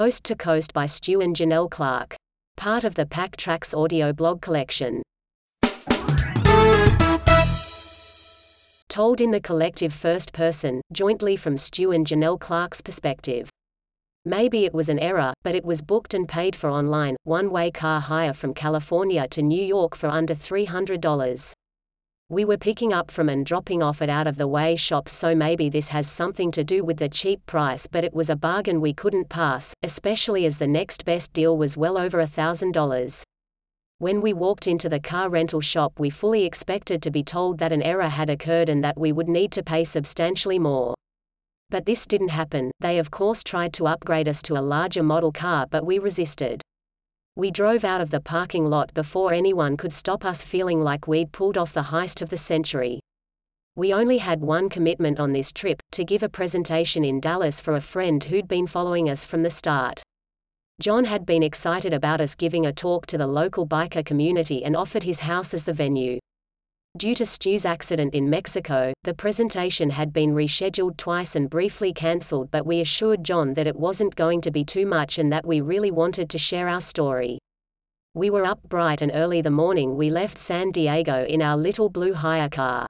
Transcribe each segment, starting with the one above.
Coast to Coast by Stu and Janelle Clark. Part of the Pack Tracks audio blog collection. Told in the collective first person, jointly from Stu and Janelle Clark's perspective. Maybe it was an error, but it was booked and paid for online, one-way car hire from California to New York for under $300. We were picking up from and dropping off at out-of-the-way shops, so maybe this has something to do with the cheap price, but it was a bargain we couldn't pass, especially as the next best deal was well over $1,000. When we walked into the car rental shop, we fully expected to be told that an error had occurred and that we would need to pay substantially more. But this didn't happen. They of course tried to upgrade us to a larger model car, but we resisted. We drove out of the parking lot before anyone could stop us, feeling like we'd pulled off the heist of the century. We only had one commitment on this trip, to give a presentation in Dallas for a friend who'd been following us from the start. John had been excited about us giving a talk to the local biker community and offered his house as the venue. Due to Stu's accident in Mexico, the presentation had been rescheduled twice and briefly cancelled, but we assured John that it wasn't going to be too much and that we really wanted to share our story. We were up bright and early the morning we left San Diego in our little blue hire car.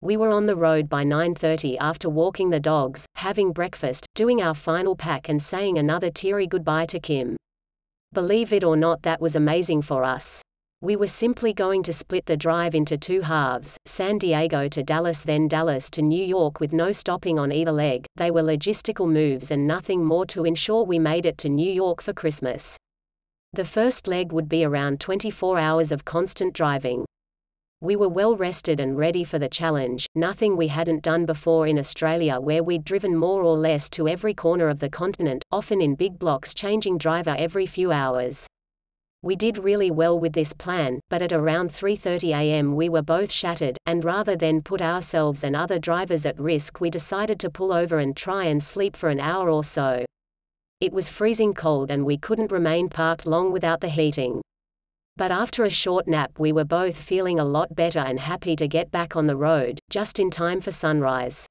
We were on the road by 9:30 after walking the dogs, having breakfast, doing our final pack and saying another teary goodbye to Kim. Believe it or not, that was amazing for us. We were simply going to split the drive into two halves, San Diego to Dallas, then Dallas to New York, with no stopping on either leg. They were logistical moves and nothing more to ensure we made it to New York for Christmas. The first leg would be around 24 hours of constant driving. We were well rested and ready for the challenge, nothing we hadn't done before in Australia, where we'd driven more or less to every corner of the continent, often in big blocks, changing driver every few hours. We did really well with this plan, but at around 3:30 a.m. we were both shattered, and rather than put ourselves and other drivers at risk, we decided to pull over and try and sleep for an hour or so. It was freezing cold and we couldn't remain parked long without the heating. But after a short nap we were both feeling a lot better and happy to get back on the road, just in time for sunrise.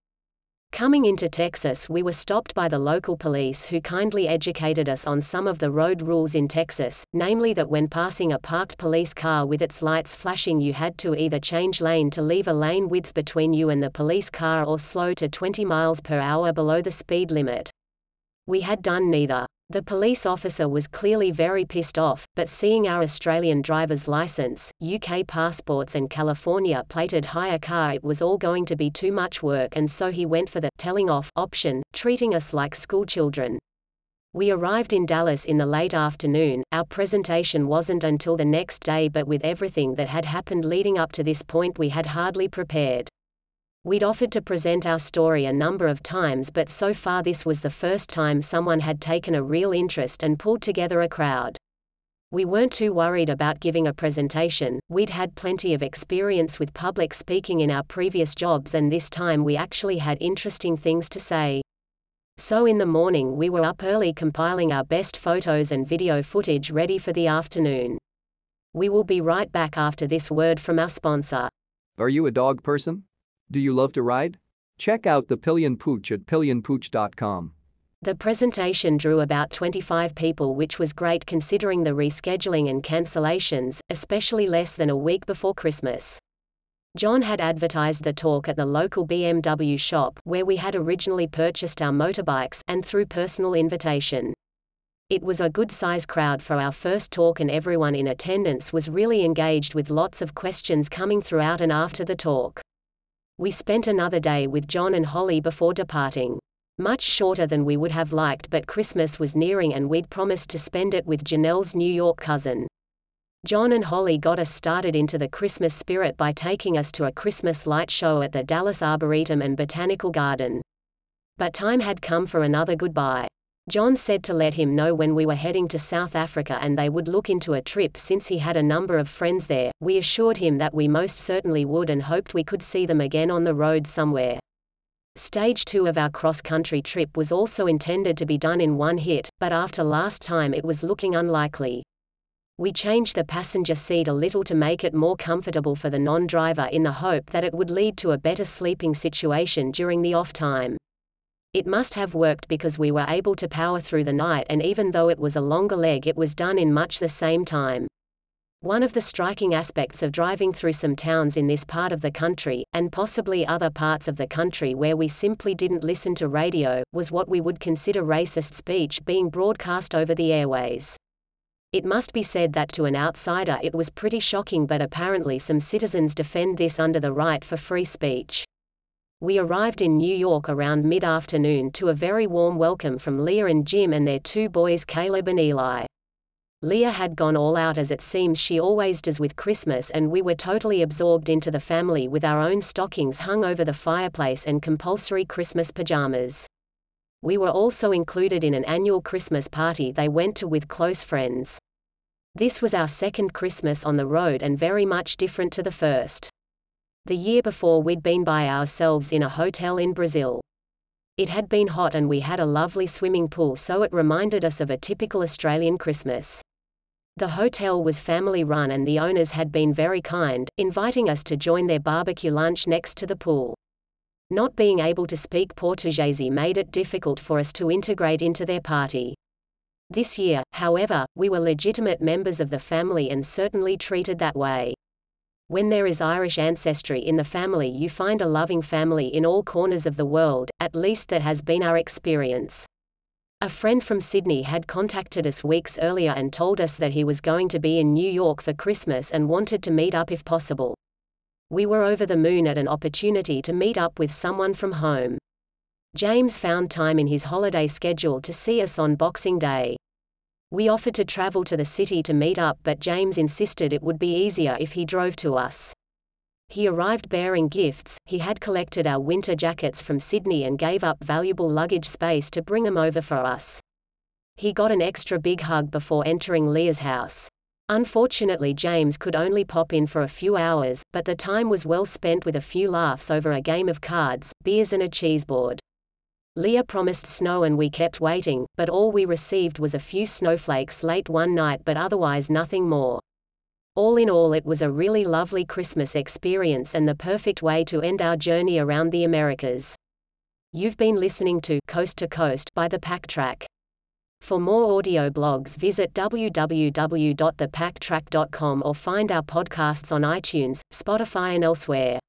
Coming into Texas, we were stopped by the local police, who kindly educated us on some of the road rules in Texas, namely that when passing a parked police car with its lights flashing, you had to either change lane to leave a lane width between you and the police car or slow to 20 miles per hour below the speed limit. We had done neither. The police officer was clearly very pissed off, but seeing our Australian driver's license, UK passports and California plated hire car, it was all going to be too much work, and so he went for the telling off option, treating us like schoolchildren. We arrived in Dallas in the late afternoon. Our presentation wasn't until the next day, but with everything that had happened leading up to this point, we had hardly prepared. We'd offered to present our story a number of times, but so far this was the first time someone had taken a real interest and pulled together a crowd. We weren't too worried about giving a presentation. We'd had plenty of experience with public speaking in our previous jobs, and this time we actually had interesting things to say. So in the morning we were up early compiling our best photos and video footage ready for the afternoon. We will be right back after this word from our sponsor. Are you a dog person? Do you love to ride? Check out the Pillion Pooch at PillionPooch.com. The presentation drew about 25 people, which was great considering the rescheduling and cancellations, especially less than a week before Christmas. John had advertised the talk at the local BMW shop where we had originally purchased our motorbikes, and through personal invitation. It was a good size crowd for our first talk, and everyone in attendance was really engaged, with lots of questions coming throughout and after the talk. We spent another day with John and Holly before departing. Much shorter than we would have liked, but Christmas was nearing and we'd promised to spend it with Janelle's New York cousin. John and Holly got us started into the Christmas spirit by taking us to a Christmas light show at the Dallas Arboretum and Botanical Garden. But time had come for another goodbye. John said to let him know when we were heading to South Africa and they would look into a trip since he had a number of friends there. We assured him that we most certainly would and hoped we could see them again on the road somewhere. Stage 2 of our cross-country trip was also intended to be done in one hit, but after last time it was looking unlikely. We changed the passenger seat a little to make it more comfortable for the non-driver in the hope that it would lead to a better sleeping situation during the off time. It must have worked because we were able to power through the night, and even though it was a longer leg, it was done in much the same time. One of the striking aspects of driving through some towns in this part of the country, and possibly other parts of the country where we simply didn't listen to radio, was what we would consider racist speech being broadcast over the airways. It must be said that to an outsider it was pretty shocking, but apparently some citizens defend this under the right for free speech. We arrived in New York around mid-afternoon to a very warm welcome from Leah and Jim and their two boys Caleb and Eli. Leah had gone all out, as it seems she always does with Christmas, and we were totally absorbed into the family with our own stockings hung over the fireplace and compulsory Christmas pajamas. We were also included in an annual Christmas party they went to with close friends. This was our second Christmas on the road and very much different to the first. The year before we'd been by ourselves in a hotel in Brazil. It had been hot and we had a lovely swimming pool, so it reminded us of a typical Australian Christmas. The hotel was family run and the owners had been very kind, inviting us to join their barbecue lunch next to the pool. Not being able to speak Portuguese made it difficult for us to integrate into their party. This year, however, we were legitimate members of the family and certainly treated that way. When there is Irish ancestry in the family, you find a loving family in all corners of the world, at least that has been our experience. A friend from Sydney had contacted us weeks earlier and told us that he was going to be in New York for Christmas and wanted to meet up if possible. We were over the moon at an opportunity to meet up with someone from home. James found time in his holiday schedule to see us on Boxing Day. We offered to travel to the city to meet up, but James insisted it would be easier if he drove to us. He arrived bearing gifts. He had collected our winter jackets from Sydney and gave up valuable luggage space to bring them over for us. He got an extra big hug before entering Leah's house. Unfortunately, James could only pop in for a few hours, but the time was well spent with a few laughs over a game of cards, beers and a cheese board. Leah promised snow and we kept waiting, but all we received was a few snowflakes late one night, but otherwise nothing more. All in all, it was a really lovely Christmas experience and the perfect way to end our journey around the Americas. You've been listening to Coast by The Pack Track. For more audio blogs, visit www.thepacktrack.com or find our podcasts on iTunes, Spotify and elsewhere.